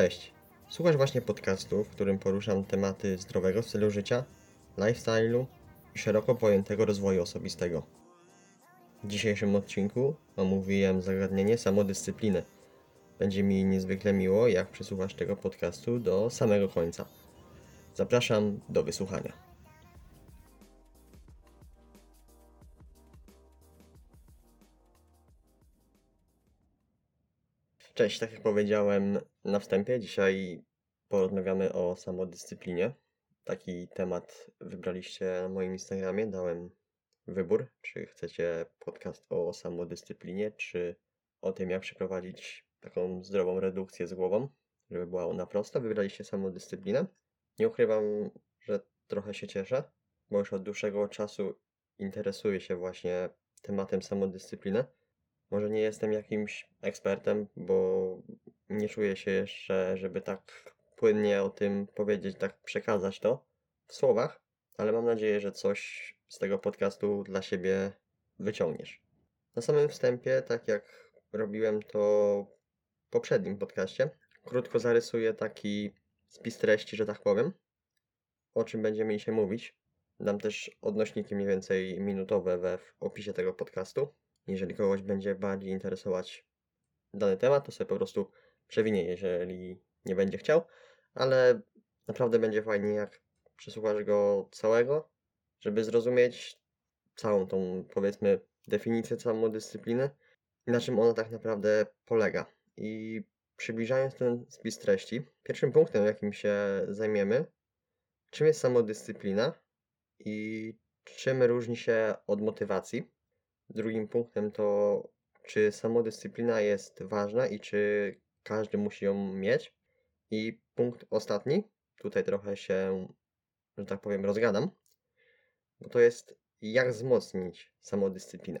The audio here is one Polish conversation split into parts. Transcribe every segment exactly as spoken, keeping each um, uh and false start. Cześć! Słuchasz właśnie podcastu, w którym poruszam tematy zdrowego stylu życia, lifestyle'u i szeroko pojętego rozwoju osobistego. W dzisiejszym odcinku omówiłem zagadnienie samodyscypliny. Będzie mi niezwykle miło, jak przysłuchasz tego podcastu do samego końca. Zapraszam do wysłuchania. Cześć, tak jak powiedziałem na wstępie, dzisiaj porozmawiamy o samodyscyplinie. Taki temat wybraliście na moim Instagramie, dałem wybór, czy chcecie podcast o samodyscyplinie, czy o tym, jak przeprowadzić taką zdrową redukcję z głową, żeby była ona prosta. Wybraliście samodyscyplinę. Nie ukrywam, że trochę się cieszę, bo już od dłuższego czasu interesuję się właśnie tematem samodyscypliny. Może nie jestem jakimś ekspertem, bo nie czuję się jeszcze, żeby tak płynnie o tym powiedzieć, tak przekazać to w słowach, ale mam nadzieję, że coś z tego podcastu dla siebie wyciągniesz. Na samym wstępie, tak jak robiłem to w poprzednim podcaście, krótko zarysuję taki spis treści, że tak powiem, o czym będziemy dzisiaj mówić. Dam też odnośniki mniej więcej minutowe we w opisie tego podcastu. Jeżeli kogoś będzie bardziej interesować dany temat, to sobie po prostu przewinie, jeżeli nie będzie chciał, ale naprawdę będzie fajnie, jak przesłuchasz go całego, żeby zrozumieć całą tą, powiedzmy, definicję samodyscypliny i na czym ona tak naprawdę polega. I przybliżając ten spis treści, pierwszym punktem, jakim się zajmiemy, czym jest samodyscyplina i czym różni się od motywacji. Drugim punktem to, czy samodyscyplina jest ważna i czy każdy musi ją mieć. I punkt ostatni, tutaj trochę się, że tak powiem, rozgadam, bo to jest, jak wzmocnić samodyscyplinę.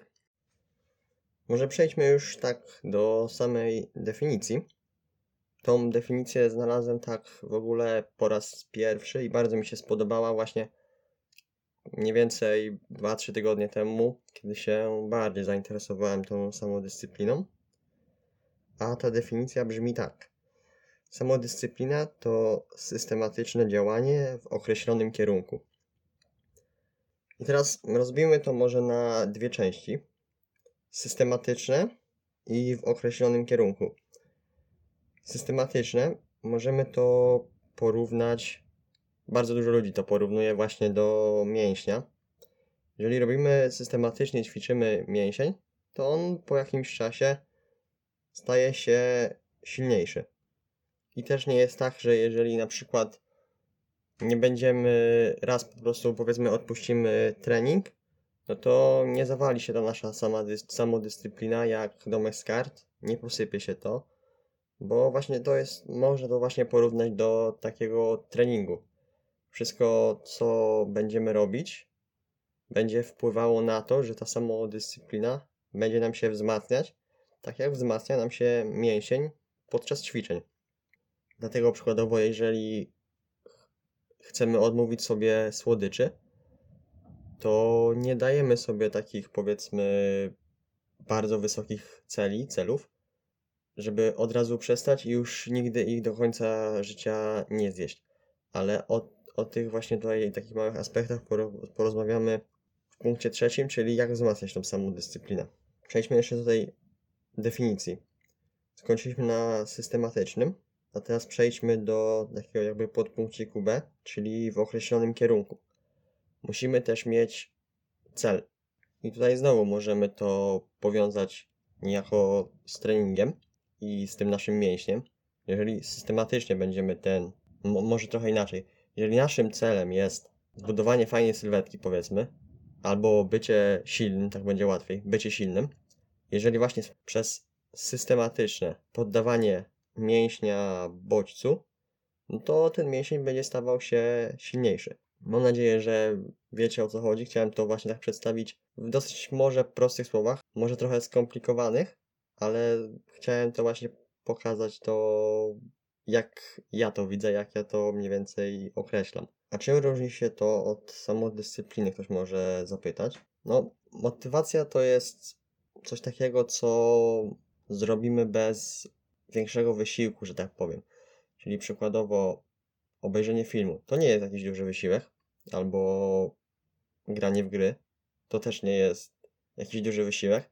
Może przejdźmy już tak do samej definicji. Tą definicję znalazłem tak w ogóle po raz pierwszy i bardzo mi się spodobała właśnie mniej więcej dwa trzy tygodnie temu, kiedy się bardziej zainteresowałem tą samodyscypliną. A ta definicja brzmi tak. Samodyscyplina to systematyczne działanie w określonym kierunku. I teraz rozbijmy to może na dwie części. Systematyczne i w określonym kierunku. Systematyczne możemy to porównać. Bardzo dużo ludzi to porównuje właśnie do mięśnia. Jeżeli robimy systematycznie, ćwiczymy mięsień, to on po jakimś czasie staje się silniejszy. I też nie jest tak, że jeżeli na przykład nie będziemy raz po prostu, powiedzmy, odpuścimy trening, no to nie zawali się ta nasza samodyscyplina jak domek z kart, nie posypie się to, bo właśnie to jest, można to właśnie porównać do takiego treningu. Wszystko, co będziemy robić, będzie wpływało na to, że ta samodyscyplina będzie nam się wzmacniać, tak jak wzmacnia nam się mięsień podczas ćwiczeń. Dlatego przykładowo, jeżeli chcemy odmówić sobie słodyczy, to nie dajemy sobie takich, powiedzmy, bardzo wysokich celi, celów, żeby od razu przestać i już nigdy ich do końca życia nie zjeść. Ale od O tych właśnie tutaj takich małych aspektach porozmawiamy w punkcie trzecim, czyli jak wzmacniać tą samodyscyplinę. Przejdźmy jeszcze do tej definicji. Skończyliśmy na systematycznym, a teraz przejdźmy do takiego jakby podpunkciku B, czyli w określonym kierunku. Musimy też mieć cel. I tutaj znowu możemy to powiązać niejako z treningiem i z tym naszym mięśniem. Jeżeli systematycznie będziemy ten, mo- może trochę inaczej, jeżeli naszym celem jest zbudowanie fajnej sylwetki, powiedzmy, albo bycie silnym, tak będzie łatwiej, bycie silnym, jeżeli właśnie przez systematyczne poddawanie mięśnia bodźcu, no to ten mięsień będzie stawał się silniejszy. Mam nadzieję, że wiecie, o co chodzi. Chciałem to właśnie tak przedstawić w dosyć może prostych słowach, może trochę skomplikowanych, ale chciałem to właśnie pokazać to, jak ja to widzę, jak ja to mniej więcej określam. A czym różni się to od samodyscypliny, ktoś może zapytać? No, motywacja to jest coś takiego, co zrobimy bez większego wysiłku, że tak powiem. Czyli przykładowo obejrzenie filmu to nie jest jakiś duży wysiłek, albo granie w gry to też nie jest jakiś duży wysiłek,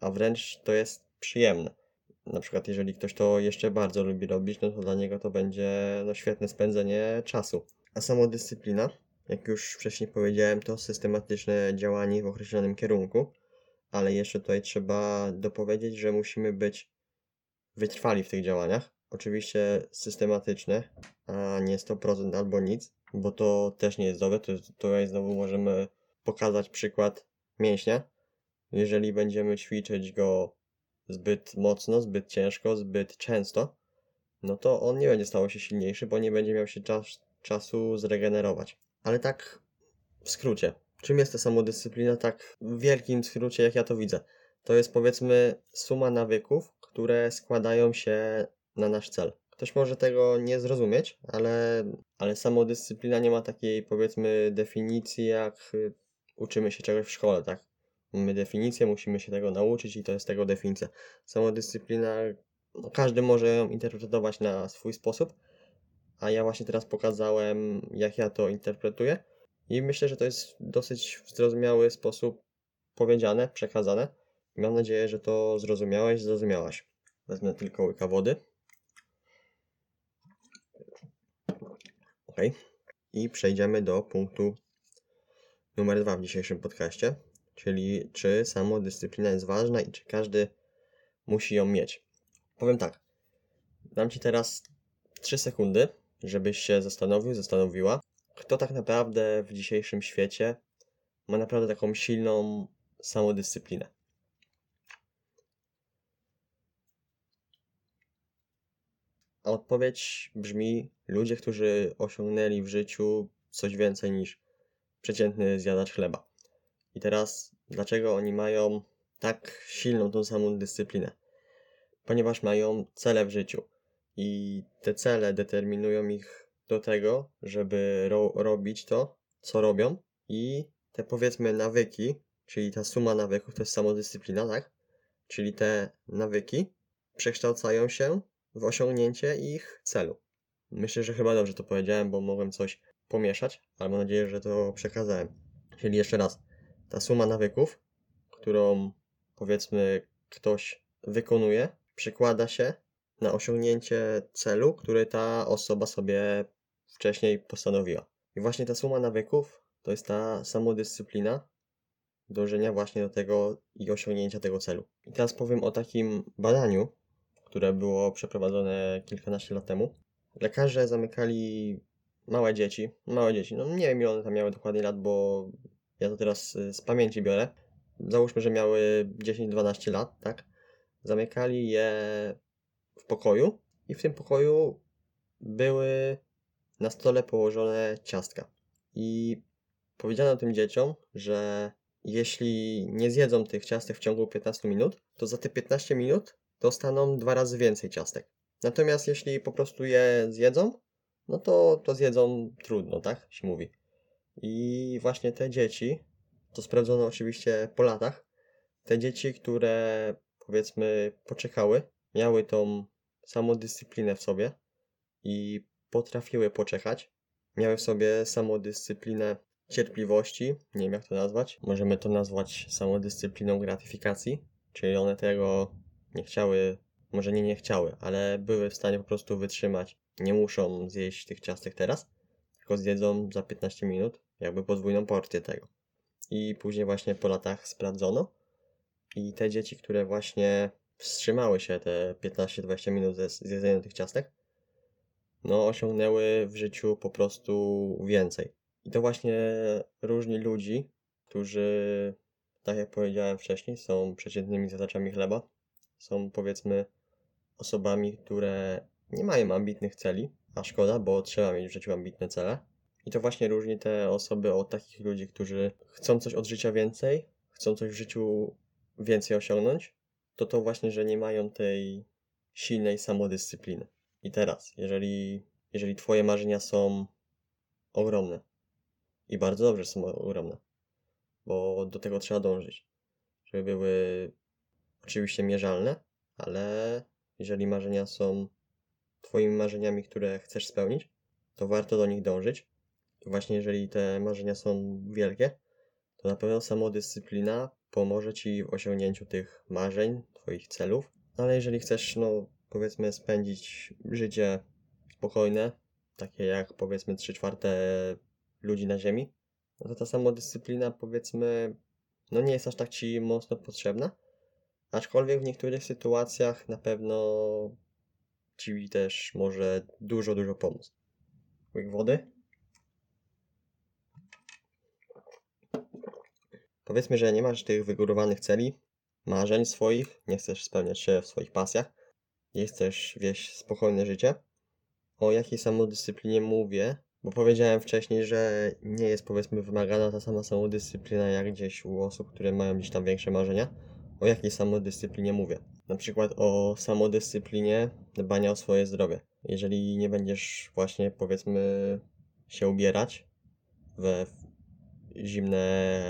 a wręcz to jest przyjemne. Na przykład jeżeli ktoś to jeszcze bardzo lubi robić, no to dla niego to będzie no, świetne spędzenie czasu. A samodyscyplina, jak już wcześniej powiedziałem, to systematyczne działanie w określonym kierunku, ale jeszcze tutaj trzeba dopowiedzieć, że musimy być wytrwali w tych działaniach. Oczywiście systematyczne, a nie sto procent albo nic, bo to też nie jest dobre. Tu, tutaj znowu możemy pokazać przykład mięśnia. Jeżeli będziemy ćwiczyć go zbyt mocno, zbyt ciężko, zbyt często, no to on nie będzie stał się silniejszy, bo nie będzie miał się czas, czasu zregenerować. Ale tak w skrócie, czym jest ta samodyscyplina? Tak w wielkim skrócie, jak ja to widzę. To jest powiedzmy suma nawyków, które składają się na nasz cel. Ktoś może tego nie zrozumieć, ale, ale samodyscyplina nie ma takiej powiedzmy definicji, jak uczymy się czegoś w szkole, tak? Mamy definicję, musimy się tego nauczyć i to jest tego definicja. Samodyscyplina, no, każdy może ją interpretować na swój sposób, a ja właśnie teraz pokazałem, jak ja to interpretuję i myślę, że to jest dosyć w zrozumiały sposób powiedziane, przekazane. Mam nadzieję, że to zrozumiałeś, zrozumiałaś. Wezmę tylko łyka wody. Ok. I przejdziemy do punktu numer dwa w dzisiejszym podcaście, czyli czy samodyscyplina jest ważna i czy każdy musi ją mieć. Powiem tak, dam Ci teraz trzy sekundy, żebyś się zastanowił, zastanowiła, kto tak naprawdę w dzisiejszym świecie ma naprawdę taką silną samodyscyplinę. A odpowiedź brzmi: ludzie, którzy osiągnęli w życiu coś więcej niż przeciętny zjadacz chleba. I teraz, dlaczego oni mają tak silną tą samą dyscyplinę? Ponieważ mają cele w życiu i te cele determinują ich do tego, żeby ro- robić to, co robią, i te powiedzmy nawyki, czyli ta suma nawyków to jest samodyscyplina, tak? Czyli te nawyki przekształcają się w osiągnięcie ich celu. Myślę, że chyba dobrze to powiedziałem, bo mogłem coś pomieszać, ale mam nadzieję, że to przekazałem. Czyli jeszcze raz, ta suma nawyków, którą powiedzmy ktoś wykonuje, przekłada się na osiągnięcie celu, który ta osoba sobie wcześniej postanowiła. I właśnie ta suma nawyków to jest ta samodyscyplina dążenia właśnie do tego i osiągnięcia tego celu. I teraz powiem o takim badaniu, które było przeprowadzone kilkanaście lat temu. Lekarze zamykali małe dzieci, małe dzieci, no nie wiem ile one tam miały dokładnie lat, bo ja to teraz z pamięci biorę. Załóżmy, że miały dziesięć dwanaście lat, tak? Zamykali je w pokoju i w tym pokoju były na stole położone ciastka. I powiedziano tym dzieciom, że jeśli nie zjedzą tych ciastek w ciągu piętnastu minut, to za te piętnaście minut dostaną dwa razy więcej ciastek. Natomiast jeśli po prostu je zjedzą, no to, to zjedzą trudno, tak się mówi. I właśnie te dzieci, to sprawdzono oczywiście po latach, te dzieci, które powiedzmy poczekały, miały tą samodyscyplinę w sobie i potrafiły poczekać, miały w sobie samodyscyplinę cierpliwości, nie wiem jak to nazwać, możemy to nazwać samodyscypliną gratyfikacji, czyli one tego nie chciały, może nie nie chciały, ale były w stanie po prostu wytrzymać, nie muszą zjeść tych ciastek teraz, tylko zjedzą za piętnaście minut jakby podwójną porcję tego. I później właśnie po latach sprawdzono i te dzieci, które właśnie wstrzymały się te piętnaście dwadzieścia minut ze zjedzenia tych ciastek, no osiągnęły w życiu po prostu więcej. I to właśnie różni ludzi, którzy, tak jak powiedziałem wcześniej, są przeciętnymi zjadaczami chleba, są powiedzmy osobami, które nie mają ambitnych celi, a szkoda, bo trzeba mieć w życiu ambitne cele. I to właśnie różni te osoby od takich ludzi, którzy chcą coś od życia więcej, chcą coś w życiu więcej osiągnąć, to to właśnie, że nie mają tej silnej samodyscypliny. I teraz, jeżeli, jeżeli twoje marzenia są ogromne i bardzo dobrze są ogromne, bo do tego trzeba dążyć, żeby były oczywiście mierzalne, ale jeżeli marzenia są twoimi marzeniami, które chcesz spełnić, to warto do nich dążyć. I właśnie jeżeli te marzenia są wielkie, to na pewno samodyscyplina pomoże ci w osiągnięciu tych marzeń, twoich celów. Ale jeżeli chcesz, no powiedzmy, spędzić życie spokojne, takie jak powiedzmy trzy czwarte ludzi na ziemi, no to ta samodyscyplina, powiedzmy, no nie jest aż tak ci mocno potrzebna, aczkolwiek w niektórych sytuacjach na pewno ci też może dużo, dużo pomóc. Łyk wody. Powiedzmy, że nie masz tych wygórowanych celi, marzeń swoich, nie chcesz spełniać się w swoich pasjach, nie chcesz wieść spokojne życie. O jakiej samodyscyplinie mówię? Bo powiedziałem wcześniej, że nie jest powiedzmy wymagana ta sama samodyscyplina jak gdzieś u osób, które mają gdzieś tam większe marzenia. O jakiej samodyscyplinie mówię? Na przykład o samodyscyplinie dbania o swoje zdrowie. Jeżeli nie będziesz właśnie powiedzmy się ubierać we zimne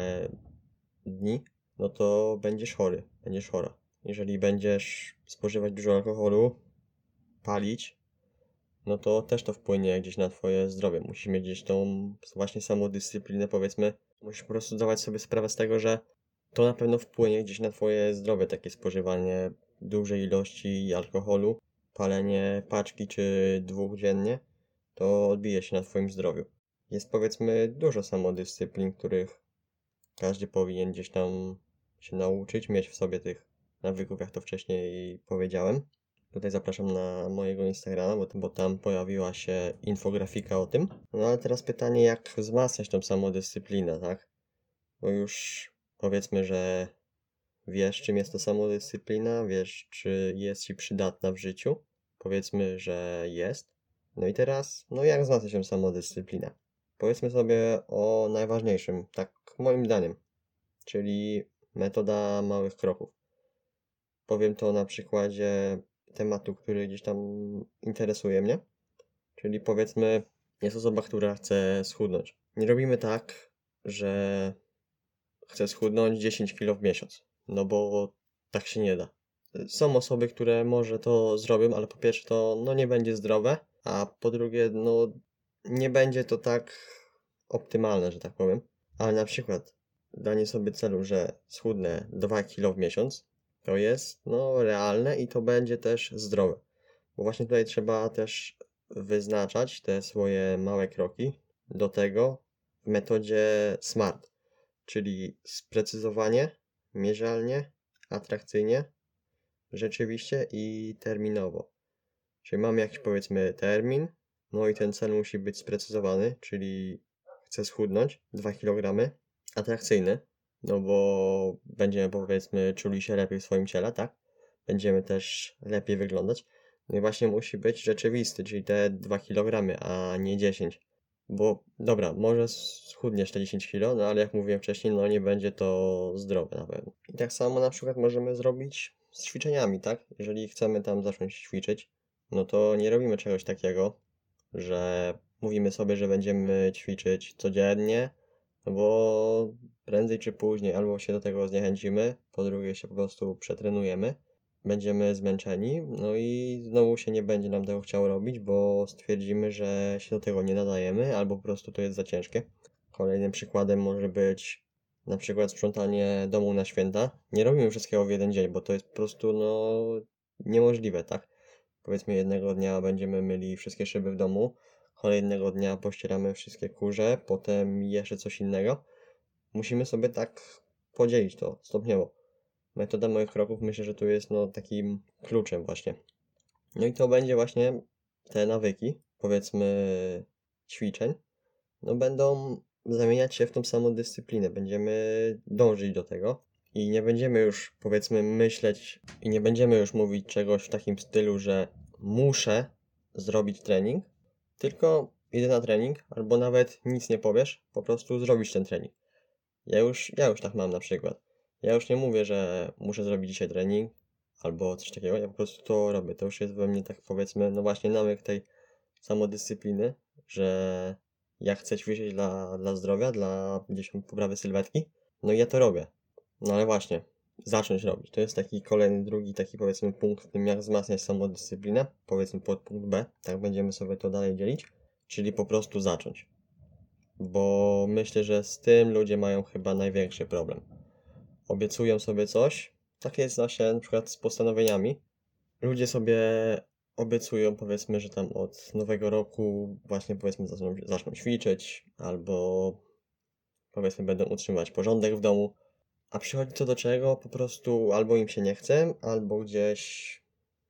dni, no to będziesz chory, będziesz chora. Jeżeli będziesz spożywać dużo alkoholu, palić, no to też to wpłynie gdzieś na twoje zdrowie. Musisz mieć gdzieś tą właśnie samodyscyplinę, powiedzmy. Musisz po prostu zdawać sobie sprawę z tego, że to na pewno wpłynie gdzieś na twoje zdrowie, takie spożywanie dużej ilości alkoholu, palenie paczki czy dwóch dziennie, to odbije się na twoim zdrowiu. Jest powiedzmy dużo samodyscyplin, których każdy powinien gdzieś tam się nauczyć, mieć w sobie tych nawyków, jak to wcześniej powiedziałem. Tutaj zapraszam na mojego Instagrama, bo, bo tam pojawiła się infografika o tym. No ale teraz pytanie, jak wzmacniać tą samodyscyplinę, tak? Bo już powiedzmy, że wiesz, czym jest to samodyscyplina, wiesz, czy jest ci przydatna w życiu. Powiedzmy, że jest. No i teraz, no jak wzmacniać tą samodyscyplinę? Powiedzmy sobie o najważniejszym, tak moim zdaniem, czyli metoda małych kroków. Powiem to na przykładzie tematu, który gdzieś tam interesuje mnie, czyli powiedzmy jest osoba, która chce schudnąć. Nie robimy tak, że chce schudnąć dziesięć kilo w miesiąc, no bo tak się nie da. Są osoby, które może to zrobią, ale po pierwsze to no nie będzie zdrowe, a po drugie no nie będzie to tak optymalne, że tak powiem. Ale na przykład danie sobie celu, że schudnę dwa kilo w miesiąc, to jest no realne i to będzie też zdrowe. Bo właśnie tutaj trzeba też wyznaczać te swoje małe kroki do tego w metodzie SMART. Czyli sprecyzowanie, mierzalnie, atrakcyjnie, rzeczywiście i terminowo. Czyli mamy jakiś powiedzmy termin, no i ten cel musi być sprecyzowany, czyli chcę schudnąć dwa kilogramy, atrakcyjny, no bo będziemy powiedzmy czuli się lepiej w swoim ciele, tak? Będziemy też lepiej wyglądać. No i właśnie musi być rzeczywisty, czyli te dwa kilogramy, a nie dziesięć. Bo dobra, może schudniesz te dziesięć kilo, no ale jak mówiłem wcześniej, no nie będzie to zdrowe na pewno. I tak samo na przykład możemy zrobić z ćwiczeniami, tak? Jeżeli chcemy tam zacząć ćwiczyć, no to nie robimy czegoś takiego, że mówimy sobie, że będziemy ćwiczyć codziennie, bo prędzej czy później albo się do tego zniechęcimy, po drugie się po prostu przetrenujemy, będziemy zmęczeni, no i znowu się nie będzie nam tego chciało robić, bo stwierdzimy, że się do tego nie nadajemy, albo po prostu to jest za ciężkie. Kolejnym przykładem może być na przykład sprzątanie domu na święta. Nie robimy wszystkiego w jeden dzień, bo to jest po prostu no niemożliwe, tak? Powiedzmy jednego dnia będziemy myli wszystkie szyby w domu, kolejnego dnia pościeramy wszystkie kurze, potem jeszcze coś innego. Musimy sobie tak podzielić to stopniowo. Metoda moich kroków myślę, że tu jest no takim kluczem właśnie. No i to będzie właśnie te nawyki, powiedzmy ćwiczeń, no będą zamieniać się w tą samodyscyplinę. Będziemy dążyć do tego i nie będziemy już powiedzmy myśleć i nie będziemy już mówić czegoś w takim stylu, że muszę zrobić trening, tylko idę na trening, albo nawet nic nie powiesz, po prostu zrobisz ten trening. Ja już, ja już tak mam na przykład. Ja już nie mówię, że muszę zrobić dzisiaj trening, albo coś takiego, ja po prostu to robię. To już jest we mnie tak powiedzmy, no właśnie nawyk tej samodyscypliny, że ja chcę ćwiczyć dla, dla zdrowia, dla gdzieś poprawy sylwetki, no i ja to robię. No ale właśnie, zacząć robić. To jest taki kolejny, drugi taki powiedzmy punkt w tym, jak wzmacniać samodyscyplinę, powiedzmy podpunkt B, tak będziemy sobie to dalej dzielić, czyli po prostu zacząć. Bo myślę, że z tym ludzie mają chyba największy problem. Obiecują sobie coś, tak jest właśnie na przykład z postanowieniami. Ludzie sobie obiecują, powiedzmy, że tam od nowego roku właśnie powiedzmy zaczną, zaczną ćwiczyć, albo powiedzmy będą utrzymywać porządek w domu, a przychodzi co do czego, po prostu albo im się nie chce, albo gdzieś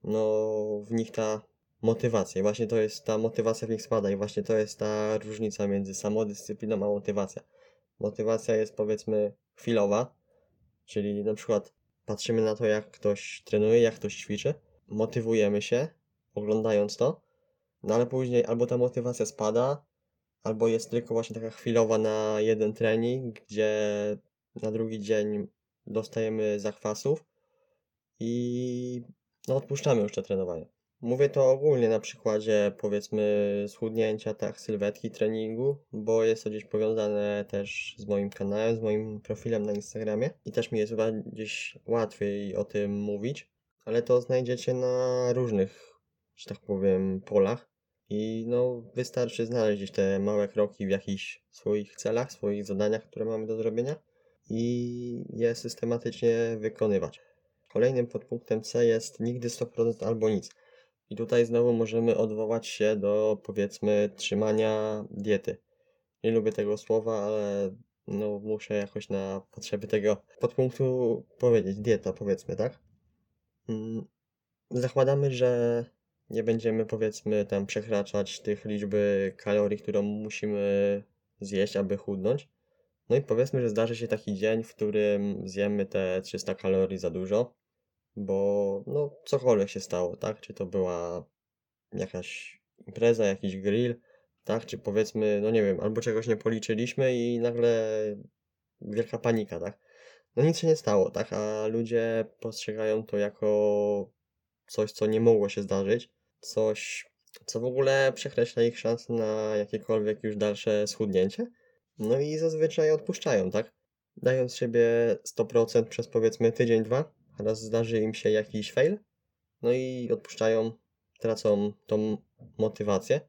no w nich ta motywacja, właśnie to jest ta motywacja w nich spada i właśnie to jest ta różnica między samodyscypliną a motywacją. Motywacja jest powiedzmy chwilowa, czyli na przykład patrzymy na to, jak ktoś trenuje, jak ktoś ćwiczy, motywujemy się oglądając to, no ale później albo ta motywacja spada, albo jest tylko właśnie taka chwilowa na jeden trening, gdzie na drugi dzień dostajemy zachwasów i no, odpuszczamy już te trenowanie. Mówię to ogólnie na przykładzie powiedzmy schudnięcia, tak, sylwetki treningu, bo jest to gdzieś powiązane też z moim kanałem, z moim profilem na Instagramie i też mi jest chyba gdzieś łatwiej o tym mówić, ale to znajdziecie na różnych, że tak powiem, polach i no wystarczy znaleźć gdzieś te małe kroki w jakichś swoich celach, swoich zadaniach, które mamy do zrobienia i je systematycznie wykonywać. Kolejnym podpunktem C jest nigdy sto procent albo nic. I tutaj znowu możemy odwołać się do, powiedzmy, trzymania diety. Nie lubię tego słowa, ale no muszę jakoś na potrzeby tego podpunktu powiedzieć. Dieta, powiedzmy, tak? Zakładamy, że nie będziemy, powiedzmy, tam przekraczać tych liczby kalorii, którą musimy zjeść, aby chudnąć. No i powiedzmy, że zdarzy się taki dzień, w którym zjemy te trzysta kalorii za dużo, bo no cokolwiek się stało, tak? Czy to była jakaś impreza, jakiś grill, tak? Czy powiedzmy, no nie wiem, albo czegoś nie policzyliśmy i nagle wielka panika, tak? No nic się nie stało, tak? A ludzie postrzegają to jako coś, co nie mogło się zdarzyć, coś, co w ogóle przekreśla ich szanse na jakiekolwiek już dalsze schudnięcie. No i zazwyczaj odpuszczają, tak? Dając siebie sto procent przez powiedzmy tydzień, dwa, raz zdarzy im się jakiś fail, no i odpuszczają, tracą tą motywację,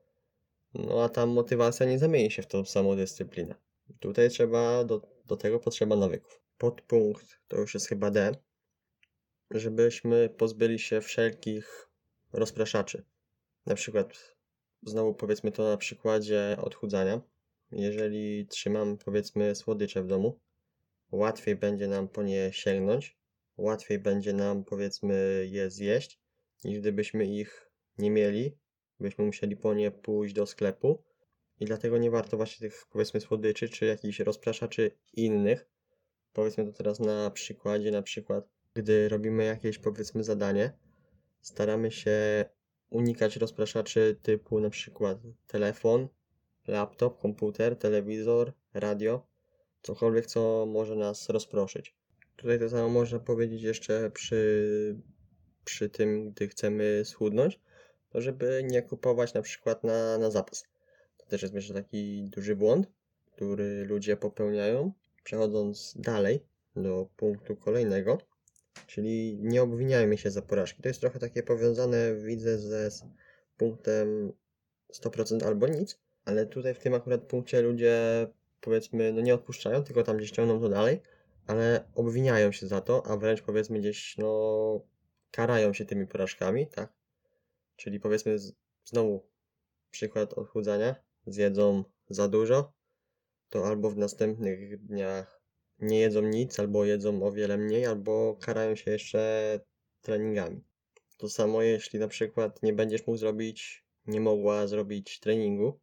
no a ta motywacja nie zamieni się w tą samodyscyplinę. Tutaj trzeba, do, do tego potrzeba nawyków. Podpunkt, to już jest chyba D, żebyśmy pozbyli się wszelkich rozpraszaczy. Na przykład, znowu powiedzmy to na przykładzie odchudzania. Jeżeli trzymamy powiedzmy słodycze w domu, łatwiej będzie nam po nie sięgnąć, łatwiej będzie nam powiedzmy je zjeść, niż gdybyśmy ich nie mieli, byśmy musieli po nie pójść do sklepu i dlatego nie warto właśnie tych powiedzmy słodyczy czy jakichś rozpraszaczy innych. Powiedzmy to teraz na przykładzie, na przykład gdy robimy jakieś powiedzmy zadanie, staramy się unikać rozpraszaczy typu na przykład telefon, laptop, komputer, telewizor, radio, cokolwiek, co może nas rozproszyć. Tutaj to samo można powiedzieć jeszcze przy, przy tym, gdy chcemy schudnąć, to żeby nie kupować na przykład na, na zapas. To też jest myślę taki duży błąd, który ludzie popełniają. Przechodząc dalej do punktu kolejnego, czyli nie obwiniajmy się za porażki. To jest trochę takie powiązane, widzę, ze z punktem sto procent albo nic. Ale tutaj w tym akurat punkcie ludzie powiedzmy, no nie odpuszczają, tylko tam gdzieś ciągną to dalej, ale obwiniają się za to, a wręcz powiedzmy gdzieś, no karają się tymi porażkami, tak? Czyli powiedzmy z, znowu przykład odchudzania, zjedzą za dużo, to albo w następnych dniach nie jedzą nic, albo jedzą o wiele mniej, albo karają się jeszcze treningami. To samo jeśli na przykład nie będziesz mógł zrobić, nie mogła zrobić treningu,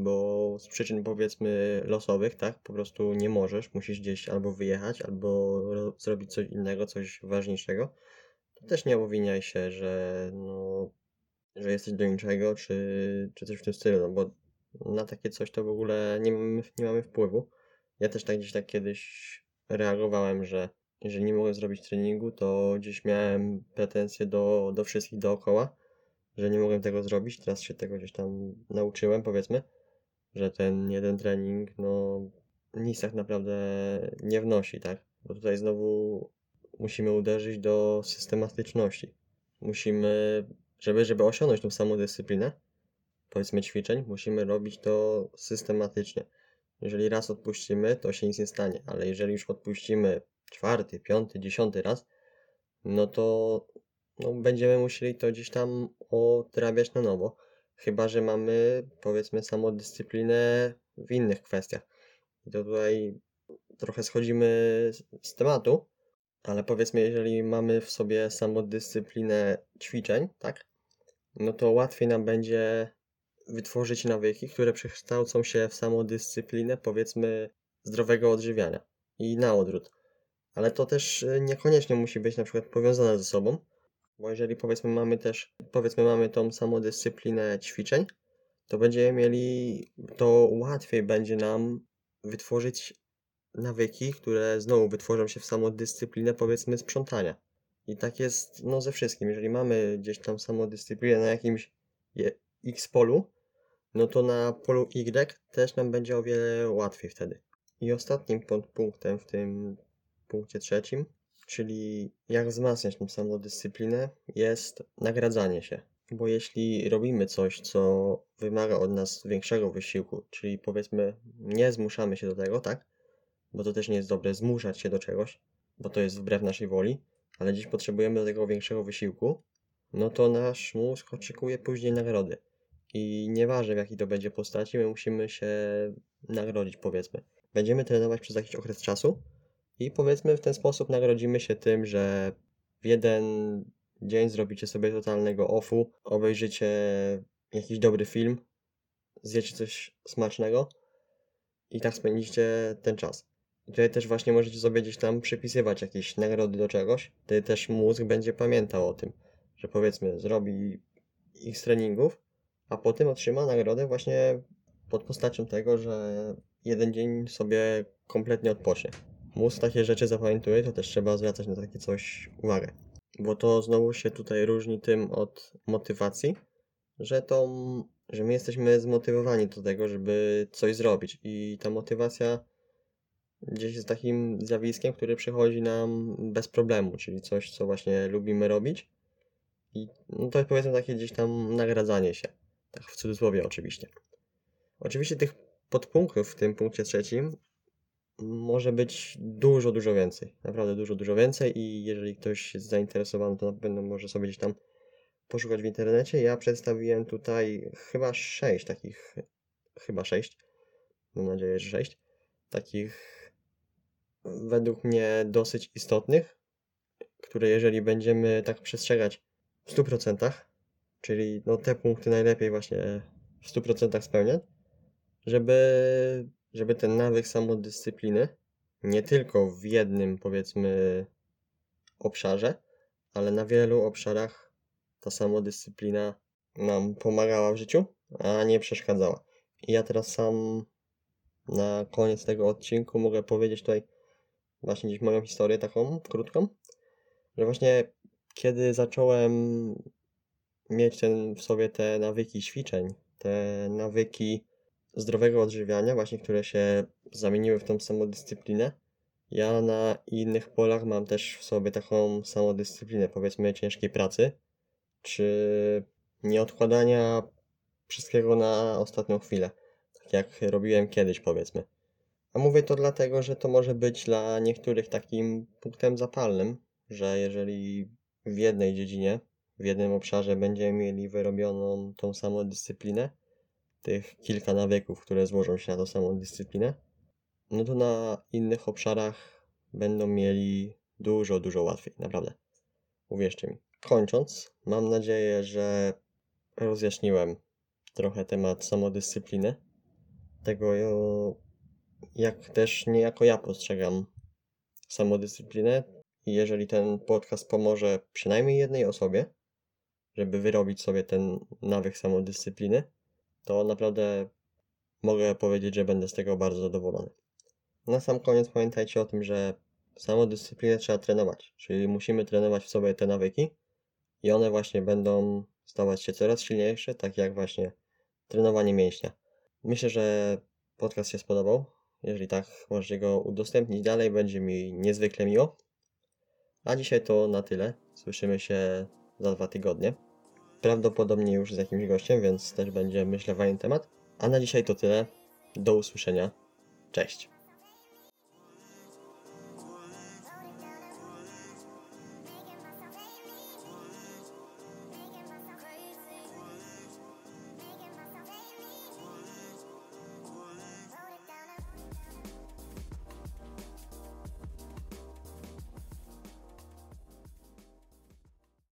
bo z przyczyn powiedzmy losowych, tak, po prostu nie możesz, musisz gdzieś albo wyjechać, albo ro- zrobić coś innego, coś ważniejszego, to też nie obwiniaj się, że no, że jesteś do niczego, czy, czy coś w tym stylu, no bo na takie coś to w ogóle nie mamy, nie mamy wpływu. Ja też tak gdzieś tak kiedyś reagowałem, że jeżeli nie mogłem zrobić treningu, to gdzieś miałem pretensje do, do wszystkich dookoła, że nie mogłem tego zrobić, teraz się tego gdzieś tam nauczyłem, powiedzmy, że ten jeden trening, no nic tak naprawdę nie wnosi, tak? Bo tutaj znowu musimy uderzyć do systematyczności. Musimy, żeby, żeby osiągnąć tą samą dyscyplinę, powiedzmy ćwiczeń, musimy robić to systematycznie. Jeżeli raz odpuścimy, to się nic nie stanie, ale jeżeli już odpuścimy czwarty, piąty, dziesiąty raz, no to no, będziemy musieli to gdzieś tam odrabiać na nowo. Chyba że mamy, powiedzmy, samodyscyplinę w innych kwestiach. I to tutaj trochę schodzimy z tematu, ale powiedzmy, jeżeli mamy w sobie samodyscyplinę ćwiczeń, tak, no to łatwiej nam będzie wytworzyć nawyki, które przekształcą się w samodyscyplinę, powiedzmy, zdrowego odżywiania i na odwrót. Ale to też niekoniecznie musi być na przykład powiązane ze sobą, bo jeżeli powiedzmy mamy też, powiedzmy mamy tą samodyscyplinę ćwiczeń, to będziemy mieli, to łatwiej będzie nam wytworzyć nawyki, które znowu wytworzą się w samodyscyplinę, powiedzmy, sprzątania. I tak jest no ze wszystkim. Jeżeli mamy gdzieś tam samodyscyplinę na jakimś X polu, no to na polu Y też nam będzie o wiele łatwiej wtedy. I ostatnim podpunktem w tym punkcie trzecim, czyli jak wzmacniać tą samodyscyplinę, jest nagradzanie się. Bo jeśli robimy coś, co wymaga od nas większego wysiłku, czyli powiedzmy nie zmuszamy się do tego, tak? Bo to też nie jest dobre zmuszać się do czegoś, bo to jest wbrew naszej woli, ale dziś potrzebujemy do tego większego wysiłku, no to nasz mózg oczekuje później nagrody. I nieważne w jakiej to będzie postaci, my musimy się nagrodzić, powiedzmy. Będziemy trenować przez jakiś okres czasu i powiedzmy w ten sposób nagrodzimy się tym, że w jeden dzień zrobicie sobie totalnego offu, obejrzycie jakiś dobry film, zjecie coś smacznego i tak spędzicie ten czas. I tutaj też właśnie możecie sobie gdzieś tam przypisywać jakieś nagrody do czegoś, wtedy też mózg będzie pamiętał o tym, że powiedzmy zrobi ich treningów, a potem otrzyma nagrodę właśnie pod postacią tego, że jeden dzień sobie kompletnie odpocznie. Mózg takie rzeczy zapamiętuje, to też trzeba zwracać na takie coś uwagę. Bo to znowu się tutaj różni tym od motywacji, że, to, że my jesteśmy zmotywowani do tego, żeby coś zrobić. I ta motywacja gdzieś jest takim zjawiskiem, które przychodzi nam bez problemu, czyli coś, co właśnie lubimy robić. I no to jest powiedzmy takie gdzieś tam nagradzanie się, tak w cudzysłowie oczywiście. Oczywiście tych podpunktów w tym punkcie trzecim może być dużo, dużo więcej, naprawdę dużo, dużo więcej i jeżeli ktoś jest zainteresowany, to na pewno może sobie gdzieś tam poszukać w internecie. Ja przedstawiłem tutaj chyba sześć takich, chyba sześć, mam nadzieję, że sześć, takich według mnie dosyć istotnych, które jeżeli będziemy tak przestrzegać w stu procentach, czyli no te punkty najlepiej właśnie w stu procentach spełniać, żeby, żeby ten nawyk samodyscypliny nie tylko w jednym, powiedzmy, obszarze, ale na wielu obszarach ta samodyscyplina nam pomagała w życiu, a nie przeszkadzała. I ja teraz sam na koniec tego odcinku mogę powiedzieć tutaj właśnie gdzieś moją historię taką krótką, że właśnie kiedy zacząłem mieć ten, w sobie te nawyki ćwiczeń, te nawyki zdrowego odżywiania, właśnie które się zamieniły w tą samodyscyplinę, ja na innych polach mam też w sobie taką samodyscyplinę, powiedzmy ciężkiej pracy, czy nie odkładania wszystkiego na ostatnią chwilę, tak jak robiłem kiedyś, powiedzmy. A mówię to dlatego, że to może być dla niektórych takim punktem zapalnym, że jeżeli w jednej dziedzinie, w jednym obszarze będziemy mieli wyrobioną tą samodyscyplinę, tych kilka nawyków, które złożą się na tą samodyscyplinę, no to na innych obszarach będą mieli dużo, dużo łatwiej, naprawdę. Uwierzcie mi. Kończąc, mam nadzieję, że rozjaśniłem trochę temat samodyscypliny, tego jak też niejako ja postrzegam samodyscyplinę. I jeżeli ten podcast pomoże przynajmniej jednej osobie, żeby wyrobić sobie ten nawyk samodyscypliny, to naprawdę mogę powiedzieć, że będę z tego bardzo zadowolony. Na sam koniec pamiętajcie o tym, że samodyscyplinę trzeba trenować, czyli musimy trenować w sobie te nawyki i one właśnie będą stawać się coraz silniejsze, tak jak właśnie trenowanie mięśnia. Myślę, że podcast się spodobał. Jeżeli tak, możecie go udostępnić dalej, będzie mi niezwykle miło. A dzisiaj to na tyle. Słyszymy się za dwa tygodnie. Prawdopodobnie już z jakimś gościem, więc też będzie, myślę, fajny temat. A na dzisiaj to tyle. Do usłyszenia. Cześć.